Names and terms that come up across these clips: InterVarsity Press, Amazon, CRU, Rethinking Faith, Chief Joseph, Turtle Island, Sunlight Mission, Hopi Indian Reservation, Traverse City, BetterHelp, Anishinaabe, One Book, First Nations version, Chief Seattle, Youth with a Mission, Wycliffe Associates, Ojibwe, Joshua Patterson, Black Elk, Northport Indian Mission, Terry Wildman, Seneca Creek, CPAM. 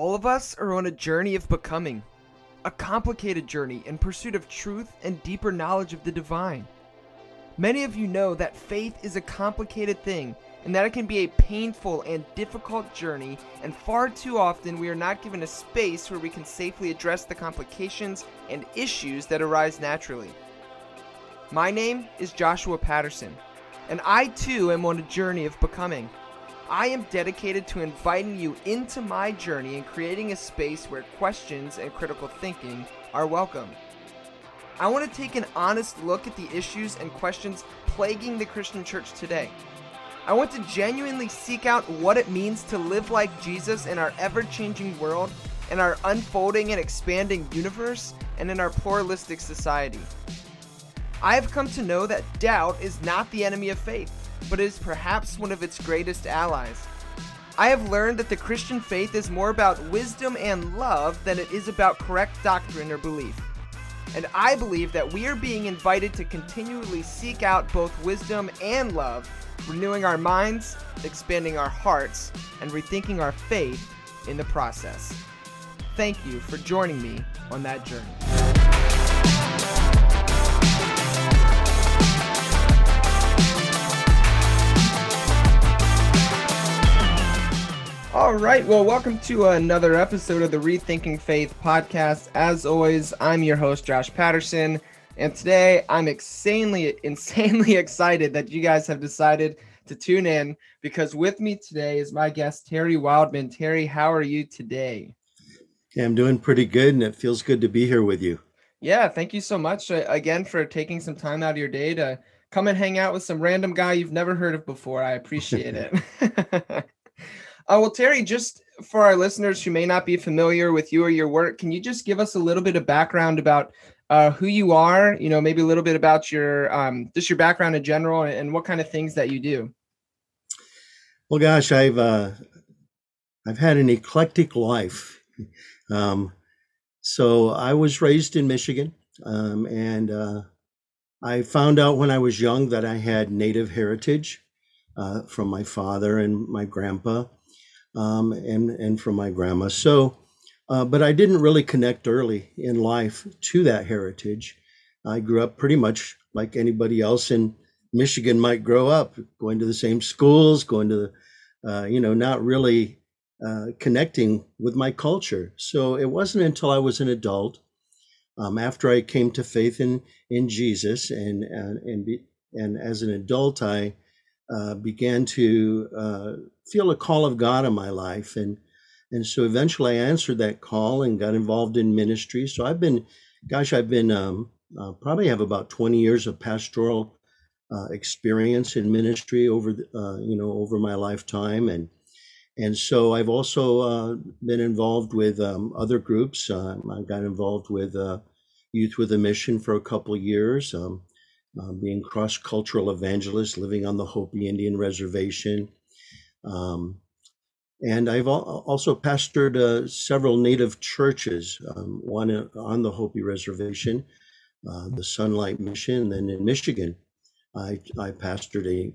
all of us are on a journey of becoming, a complicated journey in pursuit of truth and deeper knowledge of the divine. Many of you know that faith is a complicated thing and that it can be a painful and difficult journey, and far too often we are not given a space where we can safely address the complications and issues that arise naturally. My name is Joshua Patterson, and I too am on a journey of becoming. I am dedicated to inviting you into my journey and creating a space where questions and critical thinking are welcome. I want to take an honest look at the issues and questions plaguing the Christian church today. I want to genuinely seek out what it means to live like Jesus in our ever-changing world, in our unfolding and expanding universe, and in our pluralistic society. I have come to know that doubt is not the enemy of faith, but is perhaps one of its greatest allies. I have learned that the Christian faith is more about wisdom and love than it is about correct doctrine or belief. And I believe that we are being invited to continually seek out both wisdom and love, renewing our minds, expanding our hearts, and rethinking our faith in the process. Thank you for joining me on that journey. All right, well, welcome to another episode of the Rethinking Faith podcast. As always, I'm your host, Josh Patterson, and today I'm insanely excited that you guys have decided to tune in, because with me today is my guest, Terry Wildman. Terry, how are you today? Yeah, I'm doing pretty good, and it feels good to be here with you. Yeah, thank you so much again for taking some time out of your day to come and hang out with some random guy you've never heard of before. I appreciate it. Well, Terry, just for our listeners who may not be familiar with you or your work, can you just give us a little bit of background about who you are, you know, maybe a little bit about your just your background in general and what kind of things that you do? Well, gosh, I've had an eclectic life. So I was raised in Michigan, and I found out when I was young that I had Native heritage from my father and my grandpa. And from my grandma. So, but I didn't really connect early in life to that heritage. I grew up pretty much like anybody else in Michigan might grow up, going to the same schools, going to the, not really connecting with my culture. So it wasn't until I was an adult, after I came to faith in Jesus, and as an adult, I began to feel a call of God in my life. And so eventually I answered that call and got involved in ministry. So I've probably have about 20 years of pastoral experience in ministry over my lifetime. And so I've also been involved with other groups. I got involved with Youth with a Mission for a couple of years, being cross-cultural evangelists, living on the Hopi Indian Reservation. And I've also pastored several Native churches, one on the Hopi Reservation, the Sunlight Mission, and then in Michigan, I pastored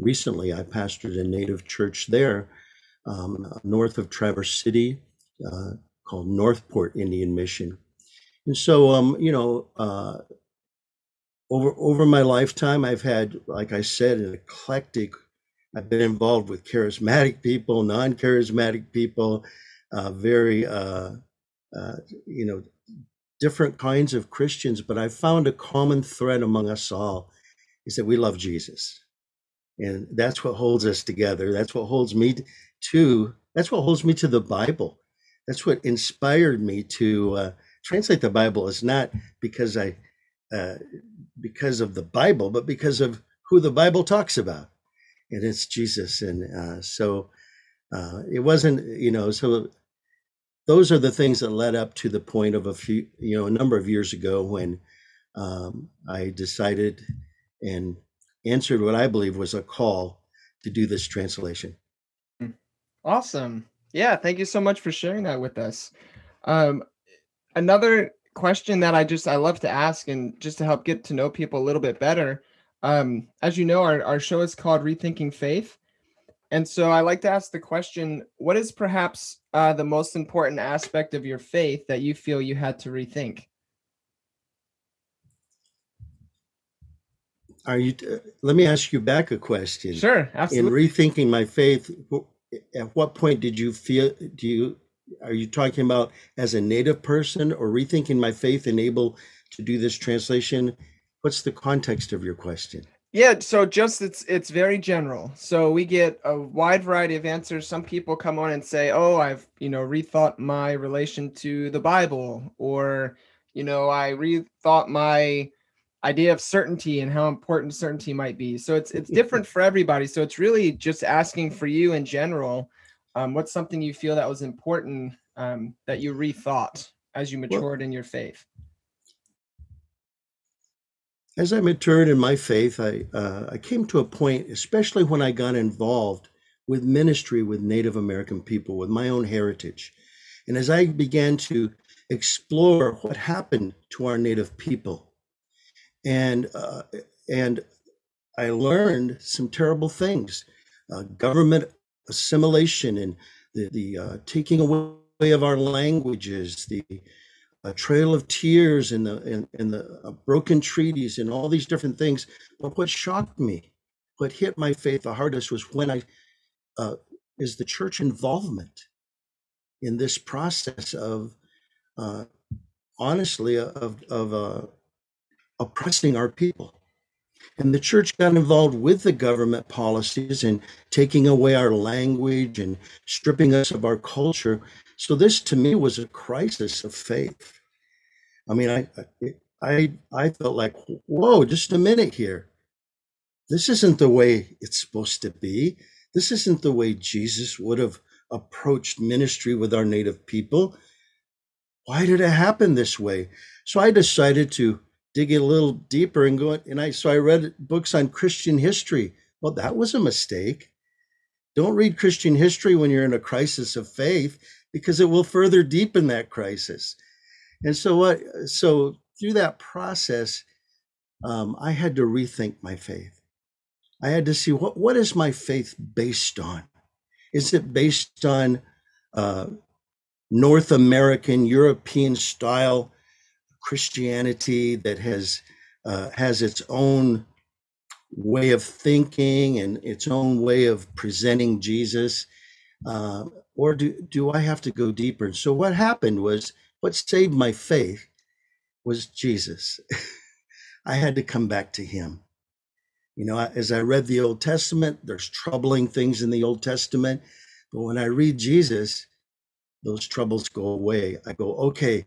recently I pastored a Native church there, north of Traverse City, called Northport Indian Mission. And so, over my lifetime, I've had, like I said, an eclectic. I've been involved with charismatic people, non-charismatic people, very different kinds of Christians. But I found a common thread among us all is that we love Jesus. And that's what holds us together. That's what holds me to, the Bible. That's what inspired me to translate the Bible. It's not because because of the Bible, but because of who the Bible talks about. And it's Jesus. And so it wasn't, so those are the things that led up to the point of a number of years ago when I decided and answered what I believe was a call to do this translation. Awesome. Yeah. Thank you so much for sharing that with us. Another question that I love to ask, and just to help get to know people a little bit better. As you know, our show is called Rethinking Faith. And so I like to ask the question, what is perhaps the most important aspect of your faith that you feel you had to rethink? Are you? Let me ask you back a question. Sure, absolutely. In rethinking my faith, at what point did you feel? Are you talking about as a native person, or rethinking my faith and able to do this translation? What's the context of your question? Yeah, so just it's very general. So we get a wide variety of answers. Some people come on and say, "Oh, I've rethought my relation to the Bible," or I rethought my idea of certainty and how important certainty might be. So it's different for everybody. So it's really just asking for you in general, what's something you feel that was important that you rethought as you matured in your faith? As I matured in my faith, I came to a point, especially when I got involved with ministry with Native American people, with my own heritage. And as I began to explore what happened to our Native people, and I learned some terrible things, government assimilation and the taking away of our languages, the Trail of Tears and the broken treaties and all these different things. But what shocked me, what hit my faith the hardest, was when is the church involvement in this process of oppressing our people. And the church got involved with the government policies and taking away our language and stripping us of our culture. So this to me was a crisis of faith. I mean, I felt like, whoa, just a minute here. This isn't the way it's supposed to be. This isn't the way Jesus would have approached ministry with our Native people. Why did it happen this way? So I decided to dig a little deeper and go, so I read books on Christian history. Well, that was a mistake. Don't read Christian history when you're in a crisis of faith, because it will further deepen that crisis. And so through that process, I had to rethink my faith. I had to see what is my faith based on? Is it based on North American, European style Christianity that has its own way of thinking and its own way of presenting Jesus, or do I have to go deeper? And so what happened was, what saved my faith was Jesus. I had to come back to him. As I read the Old Testament, there's troubling things in the Old Testament, but when I read Jesus, those troubles go away. I go, okay,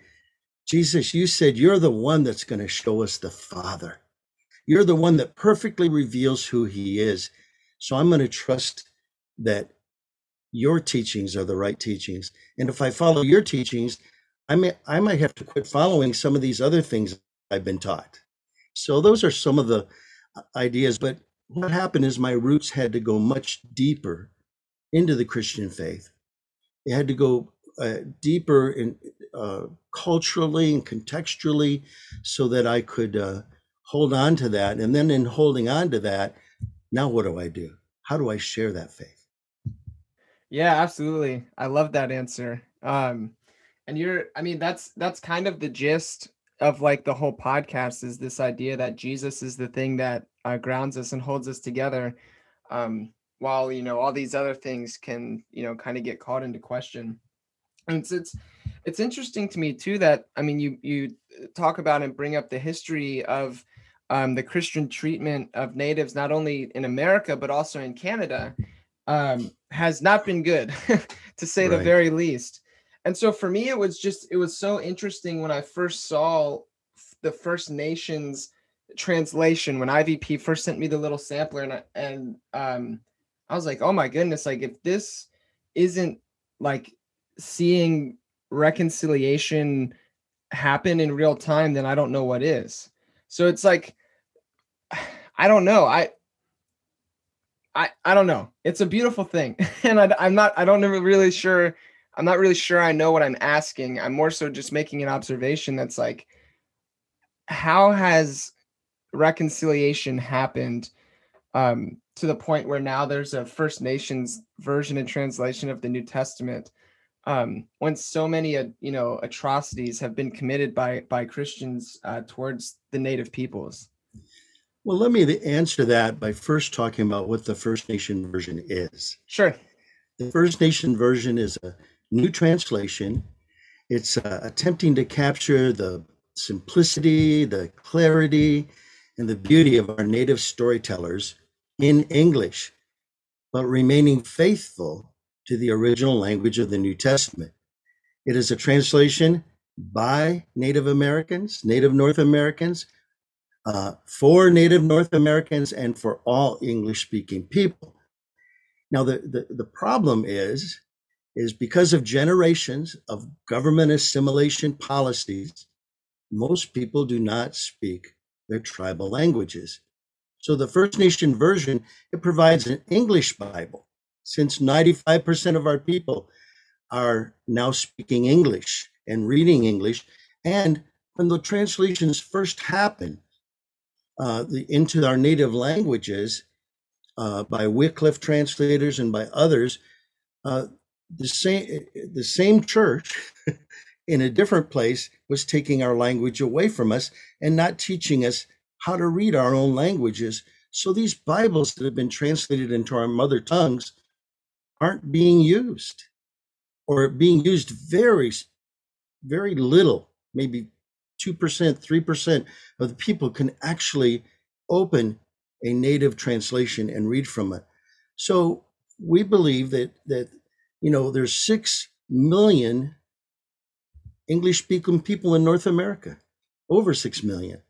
Jesus, you said you're the one that's going to show us the Father. You're the one that perfectly reveals who he is. So I'm going to trust that your teachings are the right teachings. And if I follow your teachings, I might have to quit following some of these other things I've been taught. So those are some of the ideas. But what happened is my roots had to go much deeper into the Christian faith. It had to go deeper in culturally and contextually, so that I could hold on to that. And then in holding on to that, now what do I do? How do I share that faith? Yeah, absolutely. I love that answer. And that's kind of the gist of like the whole podcast, is this idea that Jesus is the thing that grounds us and holds us together, while, all these other things can, kind of get called into question. And it's interesting to me too that, you talk about and bring up the history of the Christian treatment of natives, not only in America, but also in Canada, has not been good, to say the very least. And so for me, it was so interesting when I first saw the First Nations translation, when IVP first sent me the little sampler, and I was like, oh my goodness, like if this isn't like seeing reconciliation happen in real time, then I don't know what is. So it's like, I don't know. I don't know. It's a beautiful thing. And I'm not really sure I know what I'm asking. I'm more so just making an observation that's like, how has reconciliation happened to the point where now there's a First Nations version and translation of the New Testament. When so many, atrocities have been committed by Christians towards the Native peoples. Well, let me answer that by first talking about what the First Nation version is. Sure. The First Nation version is a new translation. It's attempting to capture the simplicity, the clarity, and the beauty of our native storytellers in English, but remaining faithful to the original language of the New Testament. It is a translation by Native Americans, Native North Americans, for Native North Americans, and for all English-speaking people. Now, the problem is because of generations of government assimilation policies, most people do not speak their tribal languages. So the First Nation version, it provides an English Bible, since 95% of our people are now speaking English and reading English. And when the translations first happened into our native languages by Wycliffe translators and by others, the same church in a different place was taking our language away from us and not teaching us how to read our own languages. So these Bibles that have been translated into our mother tongues aren't being used, or being used very, very little. Maybe 2%, 3% of the people can actually open a native translation and read from it. So we believe that there's 6 million English-speaking people in North America, over 6 million.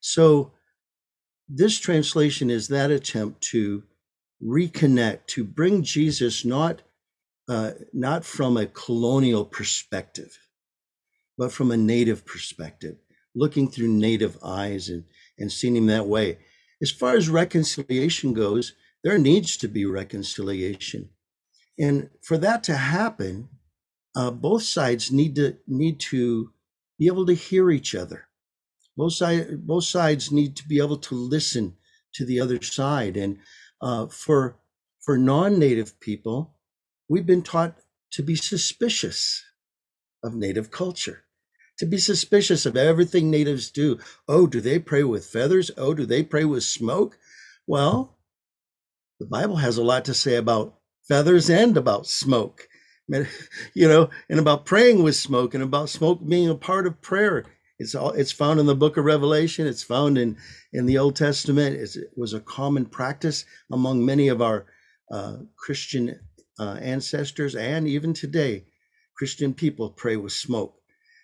So this translation is that attempt to reconnect, to bring Jesus not from a colonial perspective, but from a native perspective, looking through native eyes and seeing him that way. As far as reconciliation goes, there needs to be reconciliation. And for that to happen, both sides need to be able to hear each other. Both sides need to be able to listen to the other side. And for non-Native people, we've been taught to be suspicious of Native culture, to be suspicious of everything natives do. Oh, do they pray with feathers? Oh, do they pray with smoke? Well, the Bible has a lot to say about feathers and about smoke. And about praying with smoke, and about smoke being a part of prayer. It's found in the book of Revelation. It's found in the Old Testament. It was a common practice among many of our Christian ancestors, and even today, Christian people pray with smoke.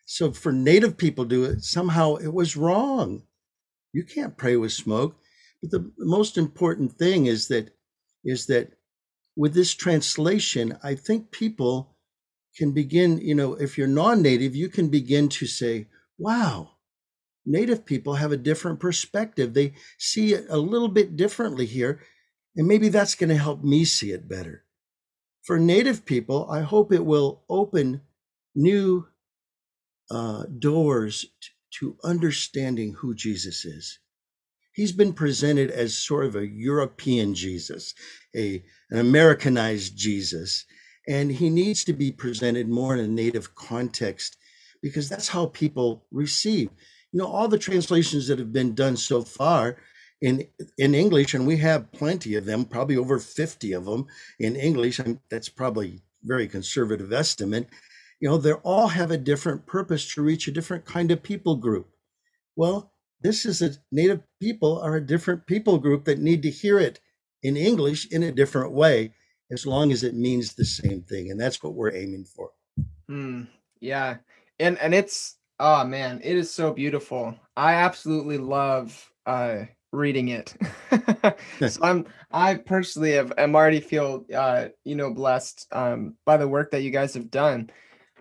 So for Native people to do it, somehow it was wrong. You can't pray with smoke. But the most important thing is that with this translation, I think people can begin, if you're non-Native, you can begin to say, wow, Native people have a different perspective. They see it a little bit differently here, and maybe that's going to help me see it better. For Native people, I hope it will open new doors to understanding who Jesus is. He's been presented as sort of a European Jesus, an Americanized Jesus, and he needs to be presented more in a native context, because that's how people receive. All the translations that have been done so far in English, and we have plenty of them, probably over 50 of them in English, and that's probably a very conservative estimate, they all have a different purpose to reach a different kind of people group. Well, this is Native people are a different people group that need to hear it in English in a different way, as long as it means the same thing. And that's what we're aiming for. Yeah. And it's, oh man, it is so beautiful. I absolutely love reading it. So I personally am already feel, blessed by the work that you guys have done.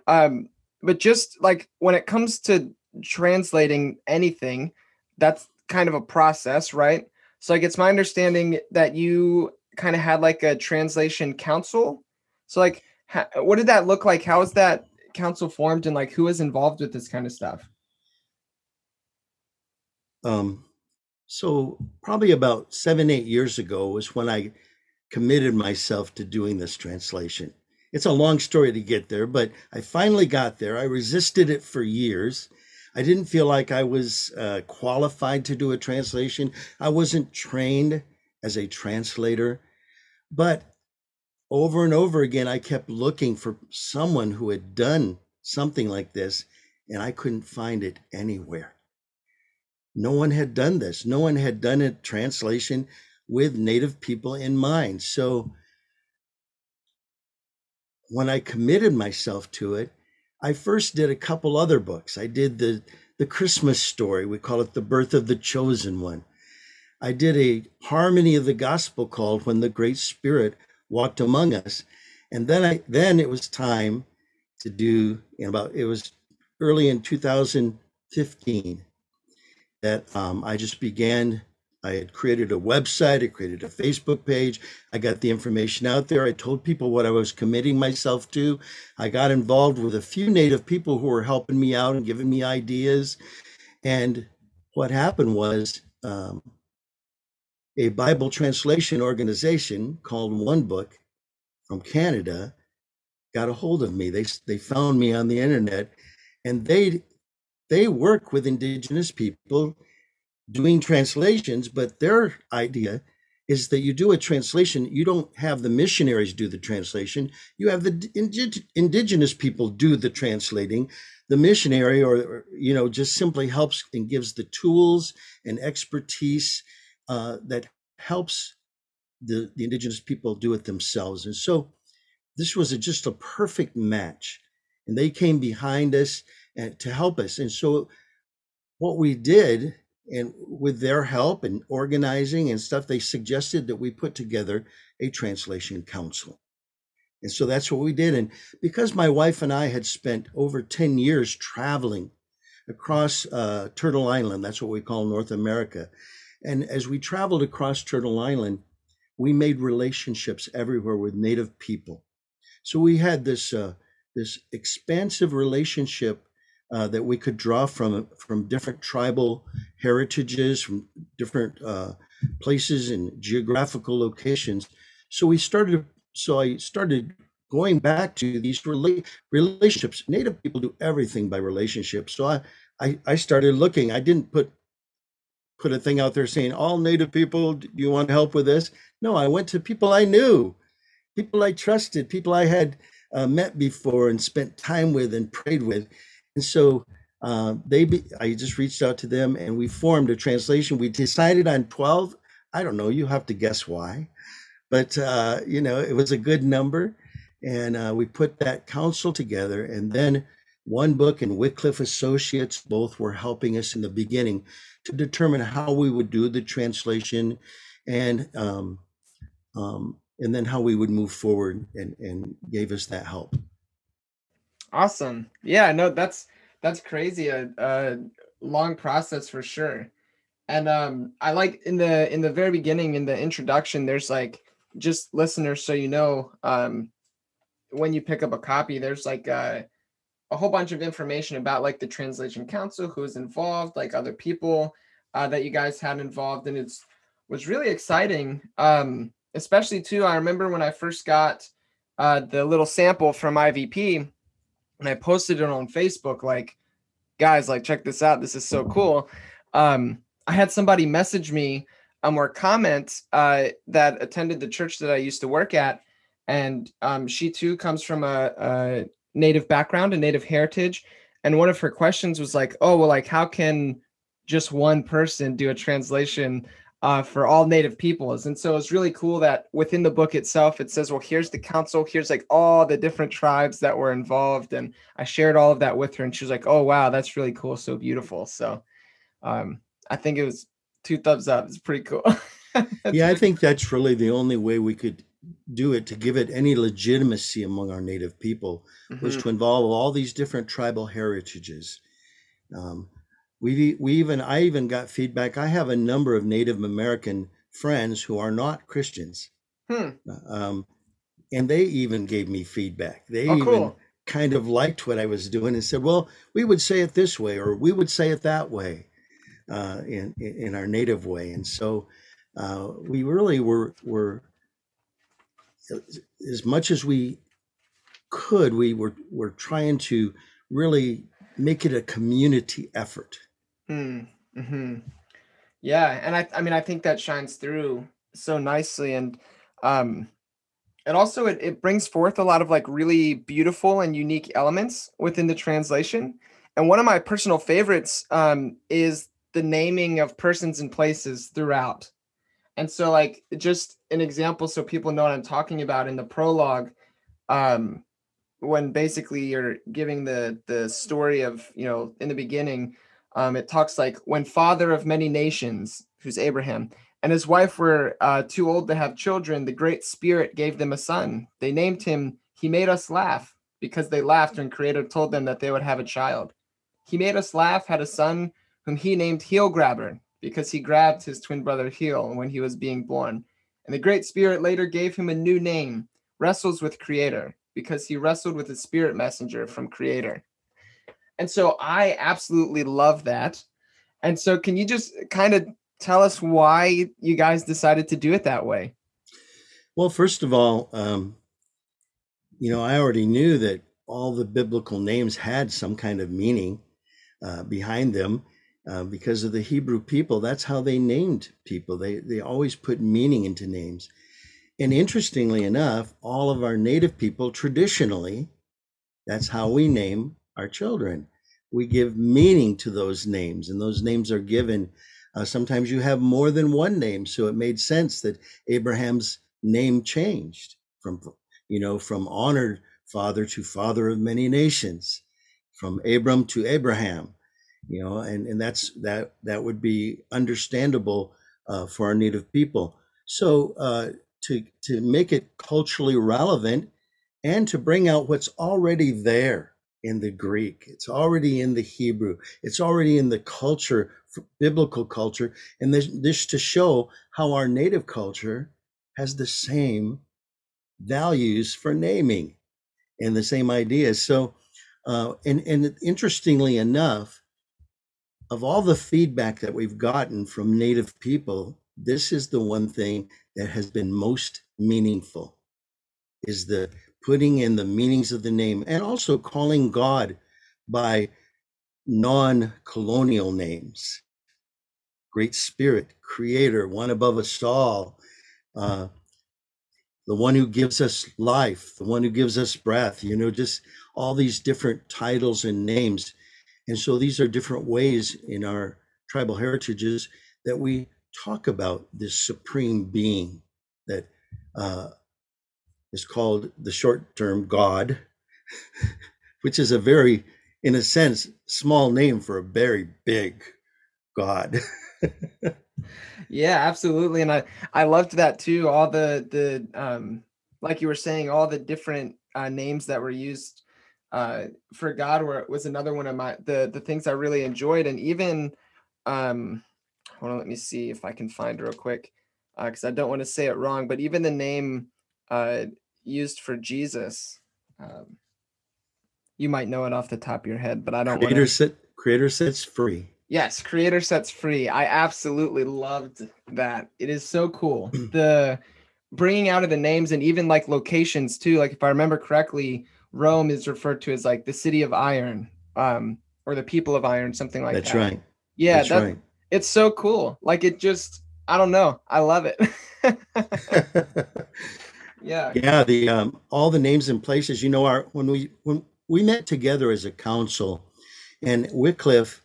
But just like when it comes to translating anything, that's kind of a process, right? So like, it's my understanding that you kind of had like a translation council. So like, what did that look like? How is that council formed, and like, who is involved with this kind of stuff? So probably about 7-8 years ago was when I committed myself to doing this translation. It's a long story to get there, but I finally got there. I resisted it for years. I didn't feel like I was qualified to do a translation. I wasn't trained as a translator, but over and over again, I kept looking for someone who had done something like this, and I couldn't find it anywhere. No one had done this. No one had done a translation with Native people in mind. So when I committed myself to it, I first did a couple other books. I did the Christmas story. We call it The Birth of the Chosen One. I did a harmony of the gospel called When the Great Spirit Walked Among Us. And then it was time to do, it was early in 2015 that I just began. I had created a website, I created a Facebook page. I got the information out there. I told people what I was committing myself to. I got involved with a few Native people who were helping me out and giving me ideas. And what happened was a Bible translation organization called One Book from Canada got a hold of me. They found me on the internet, and they work with Indigenous people doing translations, but their idea is that you do a translation, you don't have the missionaries do the translation, you have the indigenous people do the translating. The missionary just simply helps and gives the tools and expertise that helps the indigenous people do it themselves. And so this was just a perfect match, and they came behind us and to help us. And so what we did, and with their help and organizing and stuff, they suggested that we put together a translation council. And so that's what we did. And because my wife and I had spent over 10 years traveling across Turtle Island, that's what we call North America. And as we traveled across Turtle Island, we made relationships everywhere with Native people. So we had this expansive relationship that we could draw from different tribal heritages, from different places and geographical locations. So I started going back to these relationships. Native people do everything by relationships. So I started looking. I didn't put a thing out there saying, all Native people, do you want help with this? No, I went to people I knew, people I trusted, people I had met before and spent time with and prayed with. And so I just reached out to them, and we formed a translation. We decided on 12. I don't know. You have to guess why. But, it was a good number. And we put that council together. And then One Book and Wycliffe Associates both were helping us in the beginning to determine how we would do the translation and then how we would move forward, and gave us that help. Awesome. Yeah, no, that's crazy. A long process for sure. And I like in the very beginning, in the introduction, there's like, just listeners, so you know, when you pick up a copy, there's like a whole bunch of information about like the Translation Council, who's involved, like other people that you guys had involved. And was really exciting, especially too, I remember when I first got the little sample from IVP, and I posted it on Facebook, like, guys, like, check this out. This is so cool. I had somebody message me or comment that attended the church that I used to work at. And she, too, comes from a Native background, a Native heritage. And one of her questions was like, oh, well, like, how can just one person do a translation for all Native peoples? And so it's really cool that within the book itself, it says, well, here's the council, here's like all the different tribes that were involved. And I shared all of that with her, and she was like, oh, wow, that's really cool. So beautiful. So I think it was 2 thumbs up. It's pretty cool. Yeah, I think that's really the only way we could do it to give it any legitimacy among our Native people, mm-hmm. was to involve all these different tribal heritages. I even got feedback. I have a number of Native American friends who are not Christians. And they even gave me feedback. They even kind of liked what I was doing and said, well, we would say it this way, or we would say it that way. in our native way. And so we really were, as much as we could, we were trying to really make it a community effort. Mm-hmm. Yeah, and I mean, I think that shines through so nicely, and also it brings forth a lot of like really beautiful and unique elements within the translation. And one of my personal favorites is the naming of persons and places throughout. And so like just an example, so people know what I'm talking about, in the prologue, when basically you're giving the story of, you know, in the beginning, it talks like, when father of many nations, who's Abraham, and his wife were too old to have children, the Great Spirit gave them a son. They named him, He Made Us Laugh, because they laughed when Creator told them that they would have a child. He Made Us Laugh had a son whom he named Heel Grabber, because he grabbed his twin brother Heel when he was being born. And the Great Spirit later gave him a new name, Wrestles with Creator, because he wrestled with a spirit messenger from Creator. And so I absolutely love that. And so can you just kind of tell us why you guys decided to do it that way? Well, first of all, you know, I already knew that all the biblical names had some kind of meaning behind them because of the Hebrew people. That's how they named people. They always put meaning into names. And interestingly enough, all of our native people traditionally, that's how we name our children. We give meaning to those names, and those names are given. Sometimes you have more than one name, so it made sense that Abraham's name changed from honored father to father of many nations, from Abram to Abraham, you know, and that would be understandable for our native people. So to make it culturally relevant and to bring out what's already there in the Greek, it's already in the Hebrew, it's already in the culture, biblical culture, and this to show how our native culture has the same values for naming and the same ideas. So and interestingly enough, of all the feedback that we've gotten from native people, this is the one thing that has been most meaningful, is the putting in the meanings of the name, and also calling God by non-colonial names. Great Spirit, Creator, one above us all, the one who gives us life, the one who gives us breath, you know, just all these different titles and names. And so these are different ways in our tribal heritages that we talk about this supreme being that is called, the short term, God, which is a very, in a sense, small name for a very big God. Yeah, absolutely. And I loved that too. All the like you were saying, all the different names that were used for God was another one of the things I really enjoyed. And even, hold on, let me see if I can find real quick, because I don't want to say it wrong, but even the name used for Jesus, you might know it off the top of your head, but I don't. Creator Sets Free. Yes, Creator Sets Free. I absolutely loved that. It is so cool. The bringing out of the names, and even like locations too. Like if I remember correctly, Rome is referred to as like the city of iron, or the people of iron, something like that. That's right. Yeah, that's right. It's so cool. Like it just, I don't know. I love it. Yeah. Yeah. The all the names and places. You know, when we met together as a council, and Wycliffe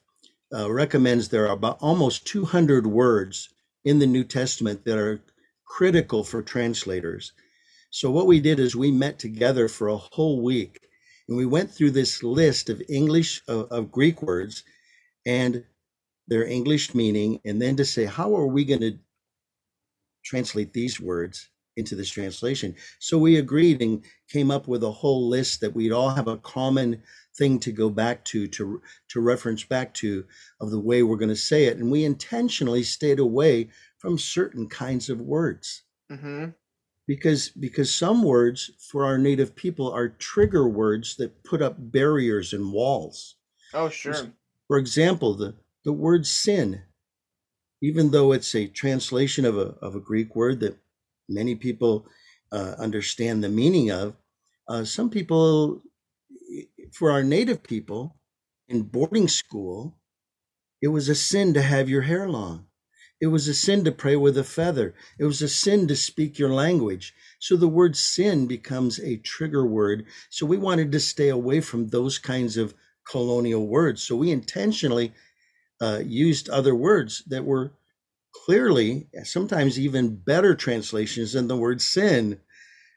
recommends there are about almost 200 words in the New Testament that are critical for translators. So what we did is we met together for a whole week, and we went through this list of English, of Greek words and their English meaning, and then to say, how are we going to translate these words into this translation? So we agreed and came up with a whole list that we'd all have a common thing to go back to reference back to, of the way we're going to say it. And we intentionally stayed away from certain kinds of words, mm-hmm. because some words for our native people are trigger words that put up barriers and walls. Oh, sure. For example, the word sin even though it's a translation of a Greek word that many people understand the meaning of, some people, for our native people in boarding school, it was a sin to have your hair long. It was a sin to pray with a feather. It was a sin to speak your language. So the word sin becomes a trigger word. So we wanted to stay away from those kinds of colonial words. So we intentionally used other words that were clearly, sometimes even better translations than the word sin,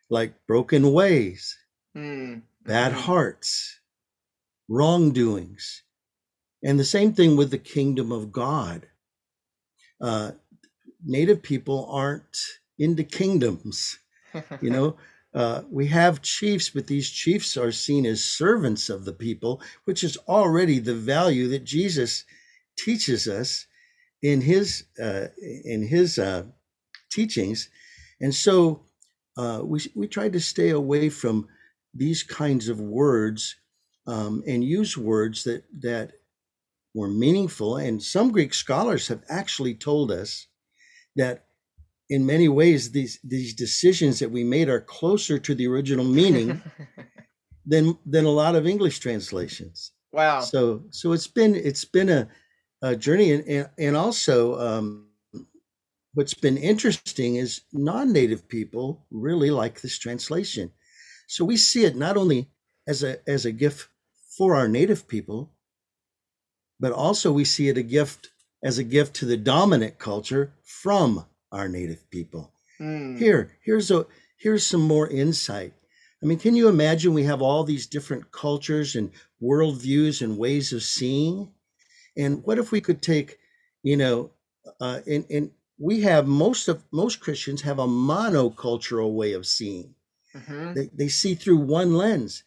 like broken ways, bad hearts, wrongdoings. And the same thing with the kingdom of God. Native people aren't into kingdoms, you know. We have chiefs, but these chiefs are seen as servants of the people, which is already the value that Jesus teaches us in his teachings. And so we try to stay away from these kinds of words and use words that were meaningful. And some Greek scholars have actually told us that in many ways these decisions that we made are closer to the original meaning than a lot of English translations. Wow. So it's been a journey, and also what's been interesting is non-native people really like this translation. So we see it not only as a gift for our native people, but also we see it as a gift to the dominant culture from our native people. Here's some more insight. I mean, can you imagine we have all these different cultures and worldviews and ways of seeing? And what if we could take, you know, and we have most Christians have a monocultural way of seeing. Mm-hmm. They see through one lens,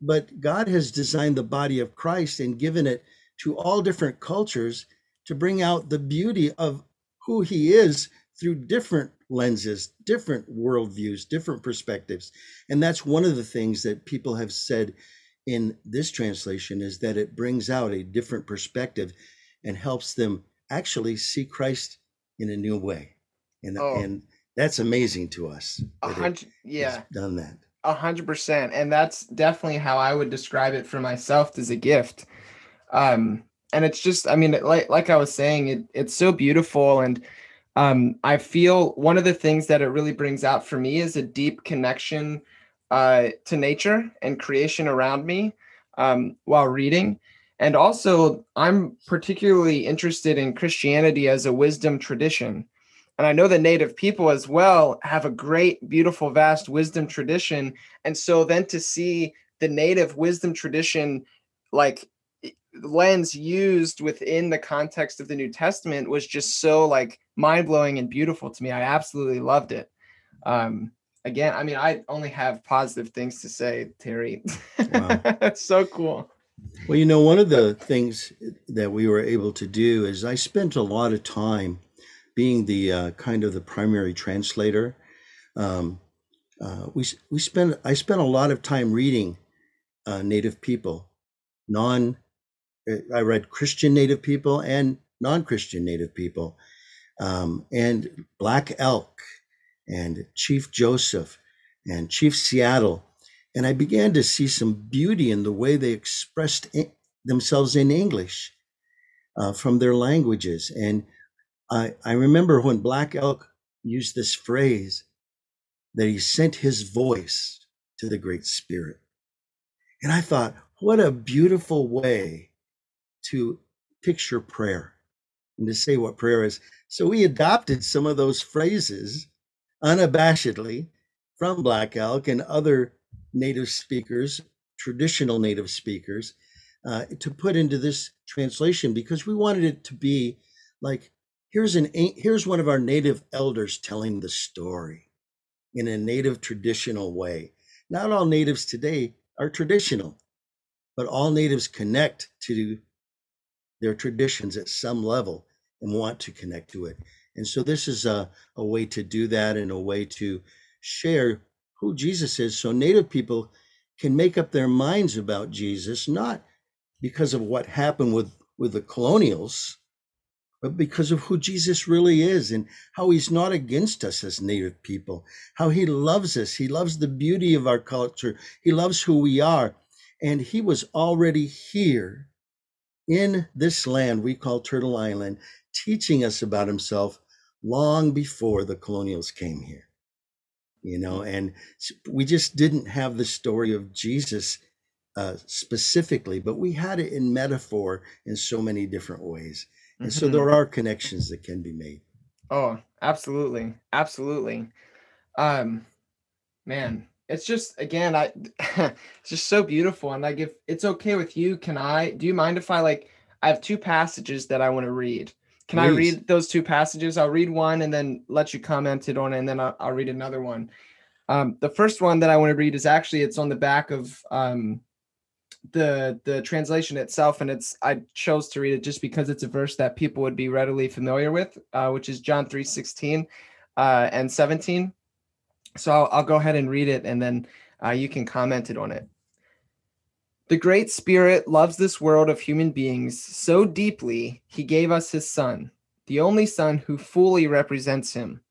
but God has designed the body of Christ and given it to all different cultures to bring out the beauty of who he is through different lenses, different worldviews, different perspectives. And that's one of the things that people have said in this translation, is that it brings out a different perspective and helps them actually see Christ in a new way. And that's amazing to us. 100, yeah. Done that. 100%. And that's definitely how I would describe it for myself, as a gift. And it's just, I mean, like I was saying, it's so beautiful. And I feel one of the things that it really brings out for me is a deep connection to nature and creation around me while reading. And also, I'm particularly interested in Christianity as a wisdom tradition. And I know the native people as well have a great, beautiful, vast wisdom tradition. And so then to see the native wisdom tradition, like, lens used within the context of the New Testament was just so, like, mind-blowing and beautiful to me. I absolutely loved it. Again, I mean, I only have positive things to say, Terry. Wow. It's so cool. Well, you know, one of the things that we were able to do is I spent a lot of time being the kind of the primary translator. I spent a lot of time reading native people, I read Christian native people and non-Christian native people, and Black Elk and Chief Joseph and Chief Seattle. And I began to see some beauty in the way they expressed themselves in English from their languages. And I remember when Black Elk used this phrase that he sent his voice to the Great Spirit. And I thought, what a beautiful way to picture prayer and to say what prayer is. So we adopted some of those phrases unabashedly from Black Elk and other native speakers, traditional native speakers, to put into this translation, because we wanted it to be like, here's one of our native elders telling the story in a native traditional way. Not all natives today are traditional, but all natives connect to their traditions at some level and want to connect to it. And so this is a way to do that, and a way to share who Jesus is, so native people can make up their minds about Jesus, not because of what happened with the colonials but because of who Jesus really is and how he's not against us as Native people, how he loves us. He loves the beauty of our culture. He loves who we are. And he was already here in this land we call Turtle Island, teaching us about himself long before the colonials came here. You know, and we just didn't have the story of Jesus specifically, but we had it in metaphor in so many different ways. And so there are connections that can be made. Oh, absolutely. Absolutely. Man, it's just, again, it's just so beautiful. And like, if it's okay with you, do you mind if I have two passages that I want to read. Can Please. I read those two passages? I'll read one and then let you comment on it, and then I'll read another one. The first one that I want to read is actually, it's on the back of the translation itself, and I chose to read it just because it's a verse that people would be readily familiar with, which is John 3:16 and 17. So I'll go ahead and read it, and then you can comment on it. The Great Spirit loves this world of human beings so deeply, he gave us his Son, the only Son who fully represents him.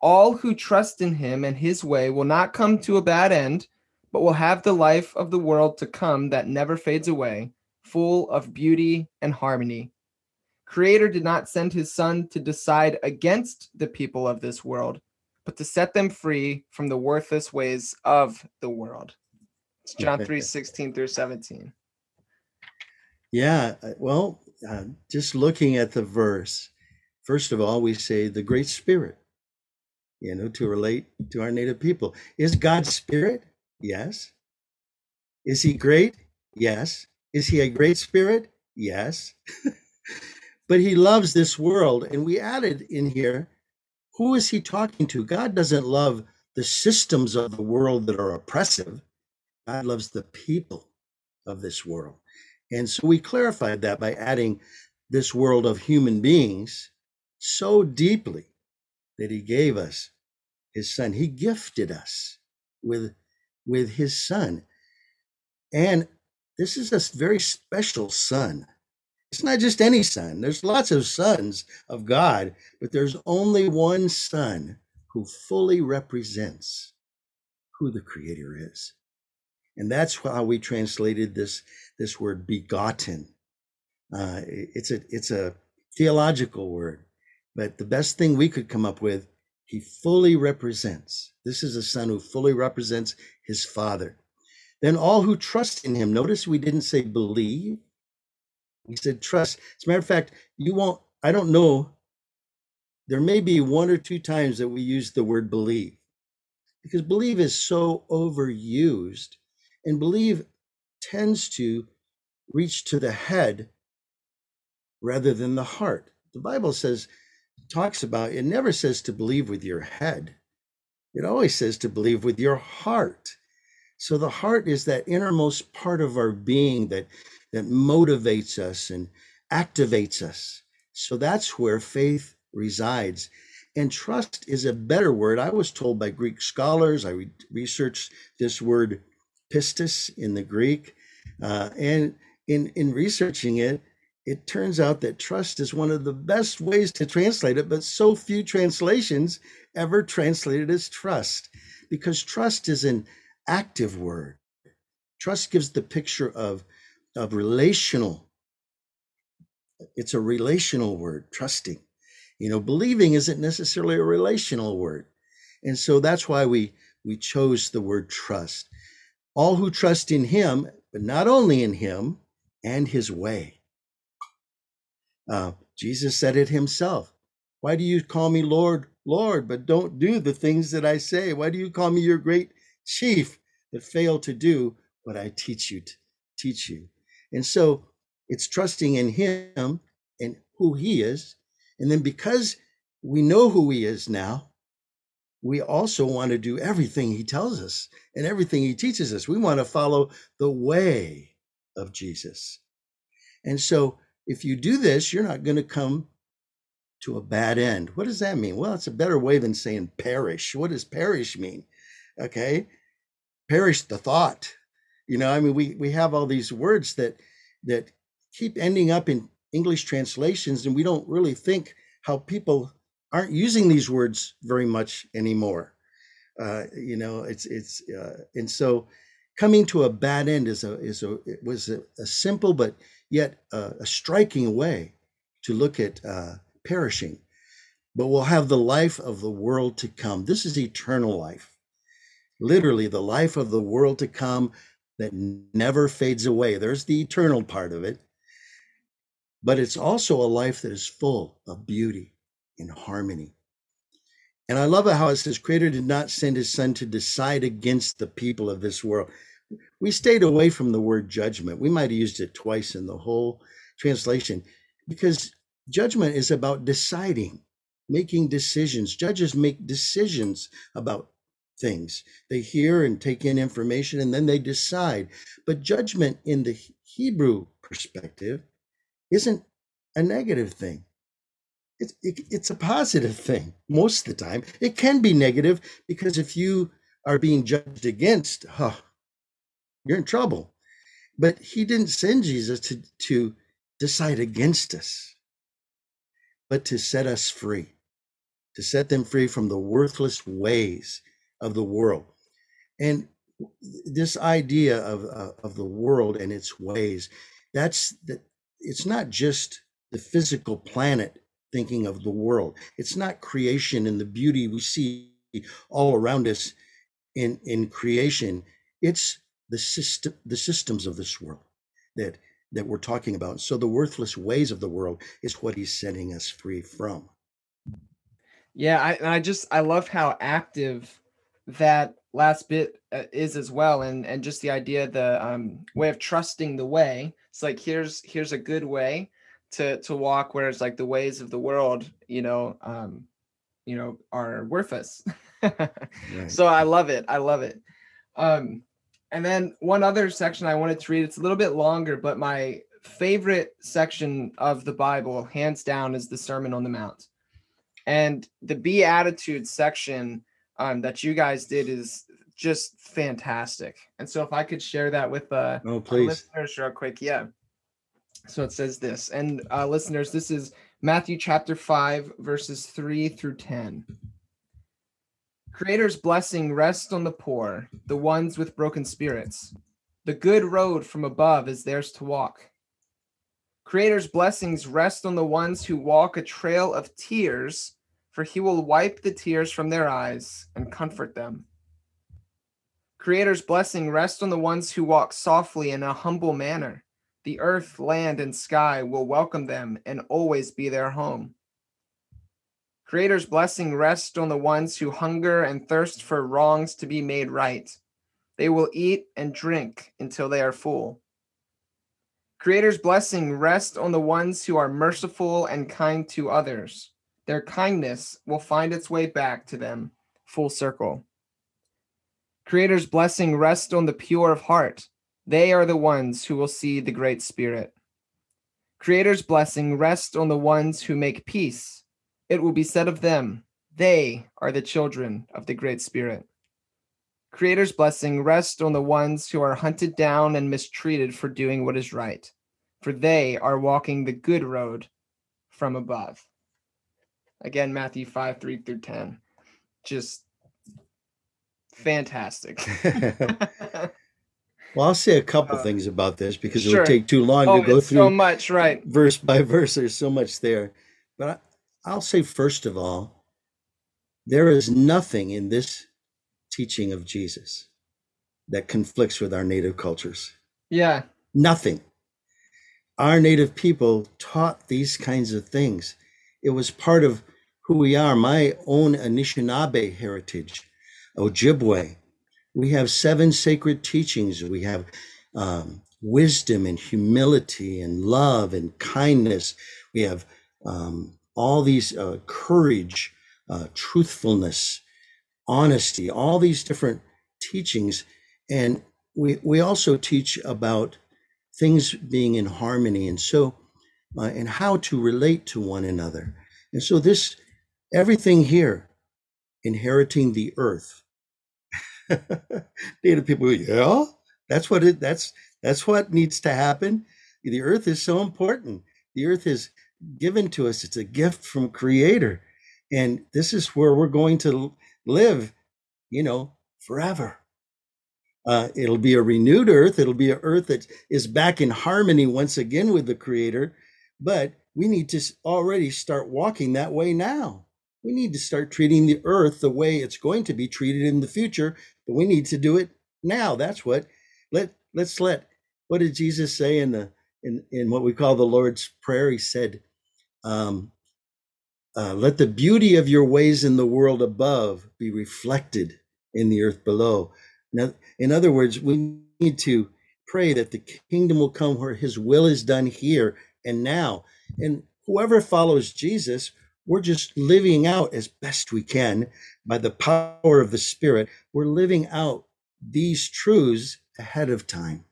All who trust in him and his way will not come to a bad end, but will have the life of the world to come that never fades away, full of beauty and harmony. Creator did not send his Son to decide against the people of this world, but to set them free from the worthless ways of the world. It's John 3:16 through 17. Yeah, well, just looking at the verse, first of all, we say the Great Spirit, you know, to relate to our Native people. Is God Spirit? Yes. Is he great? Yes. Is he a great spirit? Yes. But he loves this world. And we added in here, who is he talking to? God doesn't love the systems of the world that are oppressive. God loves the people of this world. And so we clarified that by adding this world of human beings so deeply that he gave us his Son. He gifted us with his Son. And this is a very special Son. It's not just any Son. There's lots of sons of God, but there's only one Son who fully represents who the Creator is. And that's how we translated this word begotten. It's a theological word, but the best thing we could come up with, he fully represents. This is a Son who fully represents his Father. Then all who trust in him. Notice we didn't say believe. We said trust. As a matter of fact, I don't know. There may be one or two times that we use the word believe, because believe is so overused. And believe tends to reach to the head rather than the heart. The Bible talks about, it never says to believe with your head. It always says to believe with your heart. So the heart is that innermost part of our being that motivates us and activates us. So that's where faith resides. And trust is a better word. I was told by Greek scholars, I researched this word pistis in the Greek, and in researching it, it turns out that trust is one of the best ways to translate it, but so few translations ever translate it as trust, because trust is an active word. Trust gives the picture of relational. It's a relational word, trusting. You know, believing isn't necessarily a relational word. And so that's why we chose the word trust. All who trust in him, but not only in him and his way. Jesus said it himself. Why do you call me Lord, Lord, but don't do the things that I say? Why do you call me your great chief, but fail to do what I teach you? And so it's trusting in him and who he is. And then because we know who he is now, we also want to do everything he tells us and everything he teaches us. We want to follow the way of Jesus. And so if you do this, you're not going to come to a bad end. What does that mean? Well, it's a better way than saying perish. What does perish mean? Okay. Perish the thought. You know, I mean, we have all these words that keep ending up in English translations, and we don't really think how people aren't using these words very much anymore. You know, and so coming to a bad end was a simple but yet a striking way to look at perishing. But we'll have the life of the world to come. This is eternal life, literally the life of the world to come that never fades away. There's the eternal part of it. But it's also a life that is full of beauty and harmony. And I love how it says, Creator did not send his son to decide against the people of this world. We stayed away from the word judgment. We might have used it twice in the whole translation, because judgment is about deciding, making decisions. Judges make decisions about things. They hear and take in information, and then they decide. But judgment in the Hebrew perspective isn't a negative thing. It's a positive thing most of the time. It can be negative, because if you are being judged against, you're in trouble. But he didn't send Jesus to decide against us, but to set us free, to set them free from the worthless ways of the world. And this idea of the world and its ways, it's not just the physical planet thinking of the world. It's not creation and the beauty we see all around us in creation. It's the systems of this world that we're talking about. So the worthless ways of the world is what he's setting us free from. Yeah, I love how active that last bit is as well, and just the idea, the way of trusting the way. It's like, here's a good way to walk, whereas like the ways of the world, are worthless. Right. So I love it. And then one other section I wanted to read, it's a little bit longer, but my favorite section of the Bible, hands down, is the Sermon on the Mount. And the Beatitudes section that you guys did is just fantastic. And so if I could share that with our listeners real quick. Yeah. So it says this, and listeners, this is Matthew chapter 5, verses 3 through 10. Creator's blessing rests on the poor, the ones with broken spirits. The good road from above is theirs to walk. Creator's blessings rest on the ones who walk a trail of tears, for he will wipe the tears from their eyes and comfort them. Creator's blessing rests on the ones who walk softly in a humble manner. The earth, land, and sky will welcome them and always be their home. Creator's blessing rests on the ones who hunger and thirst for wrongs to be made right. They will eat and drink until they are full. Creator's blessing rests on the ones who are merciful and kind to others. Their kindness will find its way back to them, full circle. Creator's blessing rests on the pure of heart. They are the ones who will see the Great Spirit. Creator's blessing rests on the ones who make peace. It will be said of them, they are the children of the Great Spirit. Creator's blessing rests on the ones who are hunted down and mistreated for doing what is right, for they are walking the good road from above. Again, Matthew 5, 3 through 10. Just fantastic. Well, I'll say a couple things about this, because it would take too long to go through so much, right? Verse by verse. There's so much there. But I'll say, first of all, there is nothing in this teaching of Jesus that conflicts with our native cultures. Yeah. Nothing. Our native people taught these kinds of things. It was part of who we are. My own Anishinaabe heritage, Ojibwe. We have 7 sacred teachings. We have wisdom and humility and love and kindness. We have all these courage, truthfulness, honesty, all these different teachings. And we also teach about things being in harmony, and so and how to relate to one another. And so this, everything here, inheriting the earth. Native people, that's what needs to happen. The earth is so important. The earth is given to us. It's a gift from Creator. And this is where we're going to live, you know, forever. It'll be a renewed earth. It'll be an earth that is back in harmony once again with the Creator. But we need to already start walking that way now. We need to start treating the earth the way it's going to be treated in the future, but we need to do it now. That's what, what did Jesus say in the, in what we call the Lord's Prayer? He said, let the beauty of your ways in the world above be reflected in the earth below. Now, in other words, we need to pray that the kingdom will come where his will is done here and now. And whoever follows Jesus, we're just living out as best we can by the power of the Spirit. We're living out these truths ahead of time.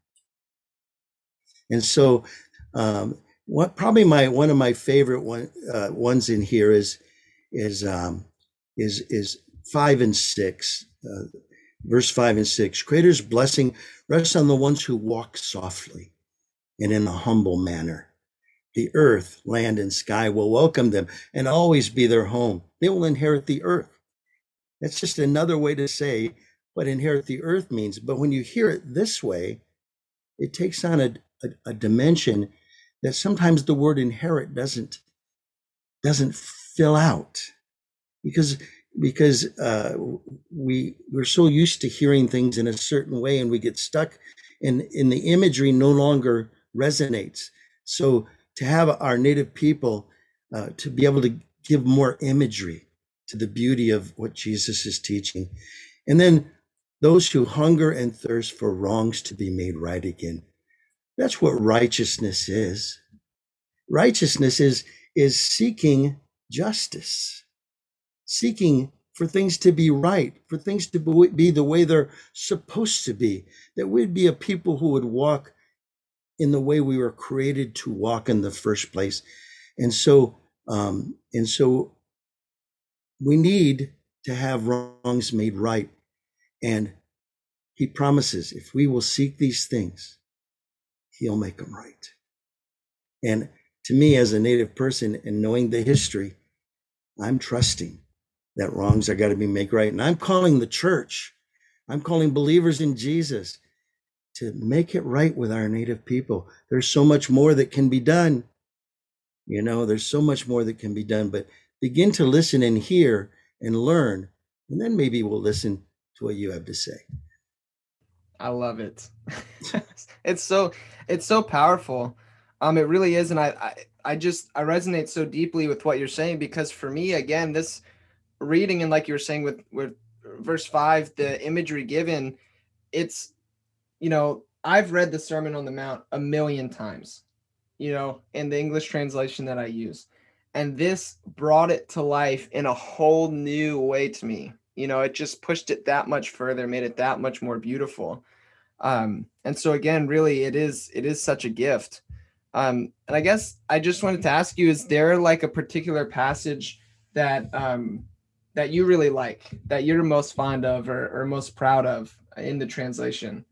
And so what probably one of my favorite ones in here is 5 and 6, verse 5 and 6. Creator's blessing rests on the ones who walk softly and in a humble manner. The earth, land, and sky will welcome them and always be their home. They will inherit the earth. That's just another way to say what inherit the earth means. But when you hear it this way, it takes on a dimension that sometimes the word inherit doesn't fill out, because we're so used to hearing things in a certain way, and we get stuck in the imagery no longer resonates. So to have our native people to be able to give more imagery to the beauty of what Jesus is teaching. And then those who hunger and thirst for wrongs to be made right again. That's what righteousness is. Righteousness is seeking justice, seeking for things to be right, for things to be the way they're supposed to be, that we'd be a people who would walk in the way we were created to walk in the first place. And so we need to have wrongs made right. And he promises if we will seek these things, he'll make them right. And to me, as a native person and knowing the history, I'm trusting that wrongs are got to be made right. And I'm calling the church, I'm calling believers in Jesus to make it right with our native people. There's so much more that can be done. You know, there's so much more that can be done, but begin to listen and hear and learn, and then maybe we'll listen to what you have to say. I love it. it's so powerful. It really is. And I resonate so deeply with what you're saying, because for me, again, this reading, and like you were saying with verse 5, the imagery given, it's, you know, I've read the Sermon on the Mount a million times, you know, in the English translation that I use. And this brought it to life in a whole new way to me. You know, it just pushed it that much further, made it that much more beautiful. And so again, really, it is such a gift. And I guess I just wanted to ask you, is there like a particular passage that that you really like, that you're most fond of or most proud of in the translation?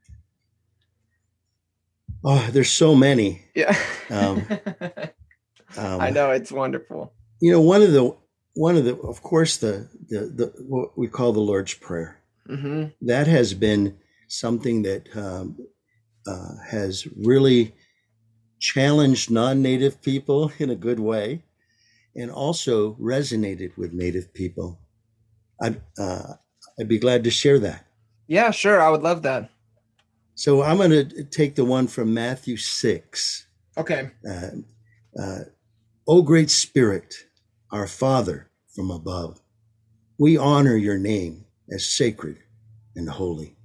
Oh, there's so many. Yeah. I know, it's wonderful. You know, one of the, of course, the what we call the Lord's Prayer. Mm-hmm. That has been something that has really challenged non-native people in a good way, and also resonated with native people. I'd be glad to share that. Yeah, sure. I would love that. So I'm going to take the one from Matthew 6. Okay. O great Spirit, our Father from above, we honor your name as sacred and holy.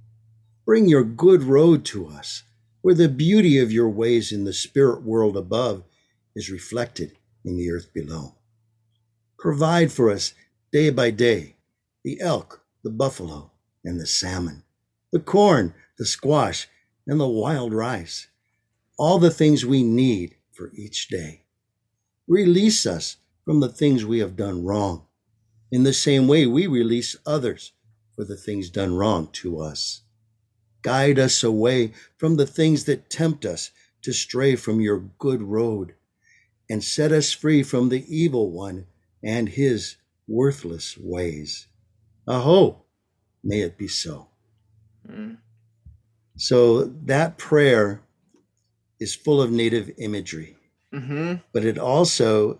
Bring your good road to us, where the beauty of your ways in the spirit world above is reflected in the earth below. Provide for us day by day the elk, the buffalo, and the salmon, the corn, the squash, and the wild rice, all the things we need for each day. Release us from the things we have done wrong, in the same way we release others for the things done wrong to us. Guide us away from the things that tempt us to stray from your good road, and set us free from the evil one and his worthless ways. Aho, may it be so. Mm. So that prayer is full of native imagery, mm-hmm. but it also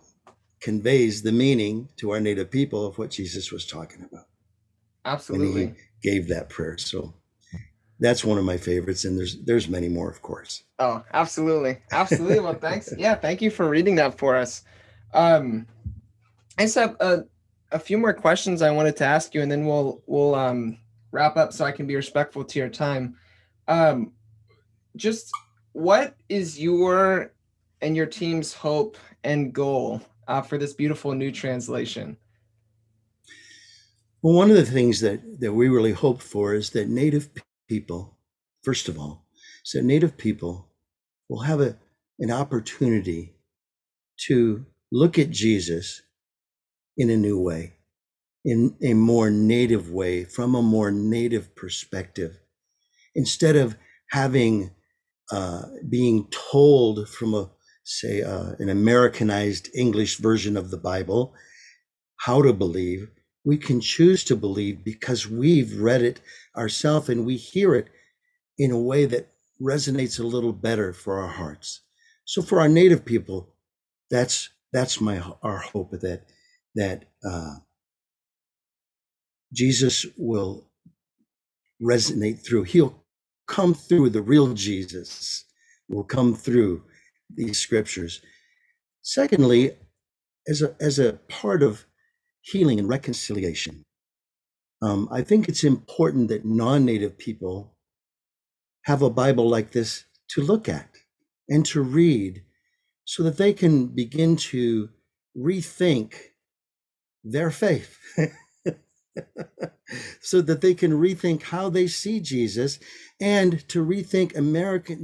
conveys the meaning to our native people of what Jesus was talking about. Absolutely. When he gave that prayer. So that's one of my favorites, and there's many more, of course. Oh, absolutely. Absolutely. Well, thanks. Yeah. Thank you for reading that for us. I just have a few more questions I wanted to ask you, and then we'll wrap up so I can be respectful to your time. Just what is your and your team's hope and goal for this beautiful new translation? Well, one of the things that we really hope for is that Native people, first of all, so Native people will have an opportunity to look at Jesus in a new way, in a more Native way, from a more Native perspective, instead of having being told from an Americanized English version of the Bible how to believe. We can choose to believe because we've read it ourselves and we hear it in a way that resonates a little better for our hearts. So for our Native people, that's our hope, that Jesus will resonate through. He'll come through. The real Jesus will come through these scriptures. Secondly, as a part of healing and reconciliation, I think it's important that non-Native people have a Bible like this to look at and to read, so that they can begin to rethink their faith, so that they can rethink how they see Jesus, and to rethink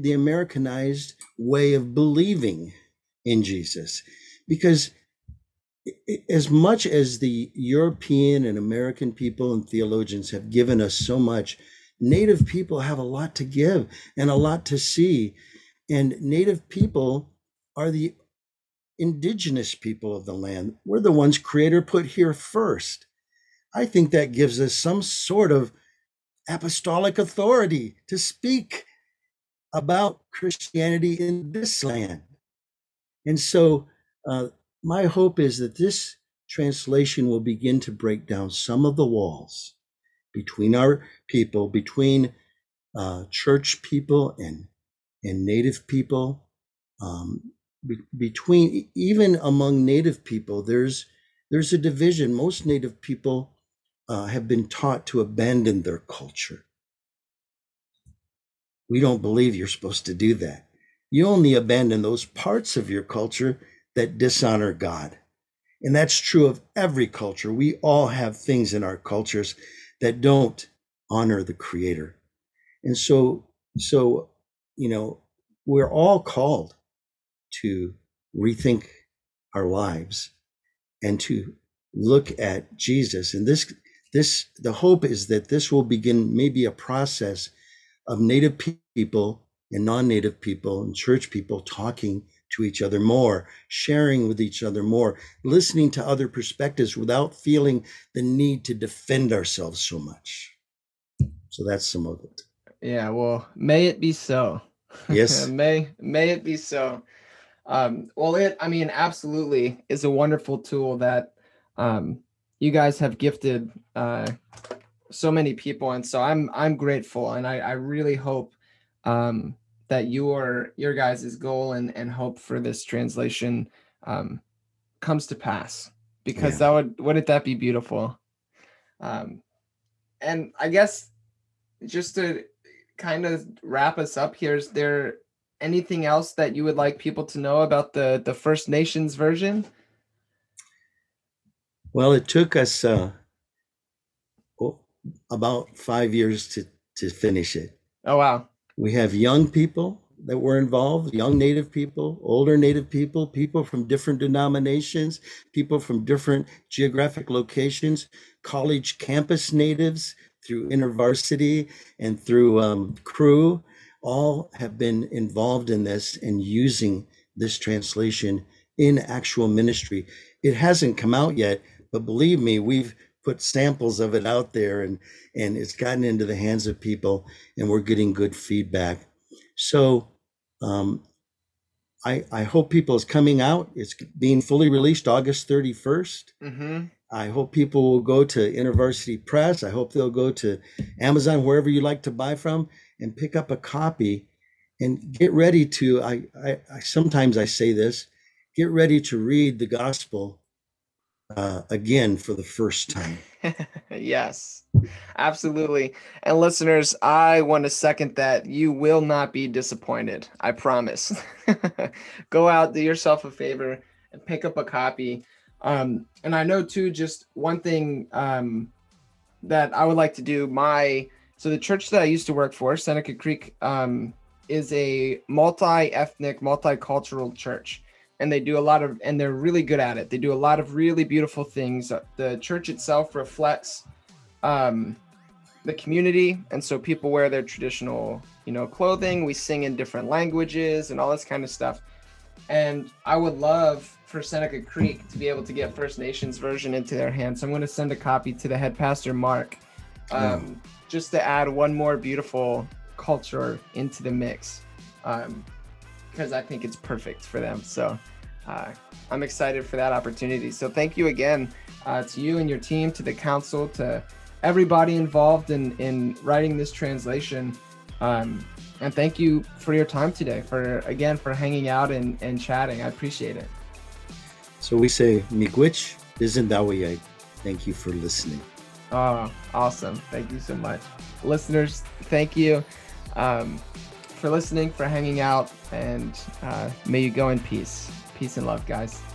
the Americanized way of believing in Jesus. Because as much as the European and American people and theologians have given us so much, Native people have a lot to give and a lot to see. And Native people are the indigenous people of the land. We're the ones Creator put here first. I think that gives us some sort of apostolic authority to speak about Christianity in this land. And so my hope is that this translation will begin to break down some of the walls between our people, between church people and Native people. Between even among Native people, there's a division. Most Native people have been taught to abandon their culture. We don't believe you're supposed to do that. You only abandon those parts of your culture that dishonor God. And that's true of every culture. We all have things in our cultures that don't honor the Creator. And so we're all called to rethink our lives and to look at Jesus. And this the hope is that this will begin maybe a process of Native people and non-Native people and church people talking to each other more, sharing with each other more, listening to other perspectives without feeling the need to defend ourselves so much. So that's some of it. Yeah, well, may it be so. Yes. May it be so. Absolutely is a wonderful tool that you guys have gifted so many people. And so I'm grateful. And I really hope that your guys' goal and hope for this translation comes to pass, because that wouldn't that be beautiful? And I guess just to kind of wrap us up here, is there anything else that you would like people to know about the First Nations version? Well, it took us about 5 years to finish it. Oh, wow. We have young people that were involved, young Native people, older Native people, people from different denominations, people from different geographic locations, college campus natives through InterVarsity and through CRU. All have been involved in this and using this translation in actual ministry. It hasn't come out yet, but believe me, we've put samples of it out there, and it's gotten into the hands of people, and we're getting good feedback. So I hope people, it's coming out. It's being fully released August 31st. Mm-hmm. I hope people will go to InterVarsity Press. I hope they'll go to Amazon, wherever you like to buy from, and pick up a copy and get ready to, sometimes I say this, get ready to read the gospel again for the first time. Yes, absolutely. And listeners, I want to second that. You will not be disappointed. I promise. Go out, do yourself a favor and pick up a copy. And I know too, just one thing that I would like to do, so the church that I used to work for, Seneca Creek, is a multi-ethnic, multicultural church. And they do and they're really good at it. They do a lot of really beautiful things. The church itself reflects the community. And so people wear their traditional, clothing. We sing in different languages and all this kind of stuff. And I would love for Seneca Creek to be able to get First Nations version into their hands. So I'm going to send a copy to the head pastor, Mark, just to add one more beautiful culture into the mix, because I think it's perfect for them. So I'm excited for that opportunity. So thank you again to you and your team, to the council, to everybody involved in writing this translation. And thank you for your time today, for hanging out and chatting. I appreciate it. So we say, miigwech, izindawiye. Thank you for listening. Oh, awesome. Thank you so much. Listeners, thank you for listening, for hanging out, and may you go in peace. Peace and love, guys.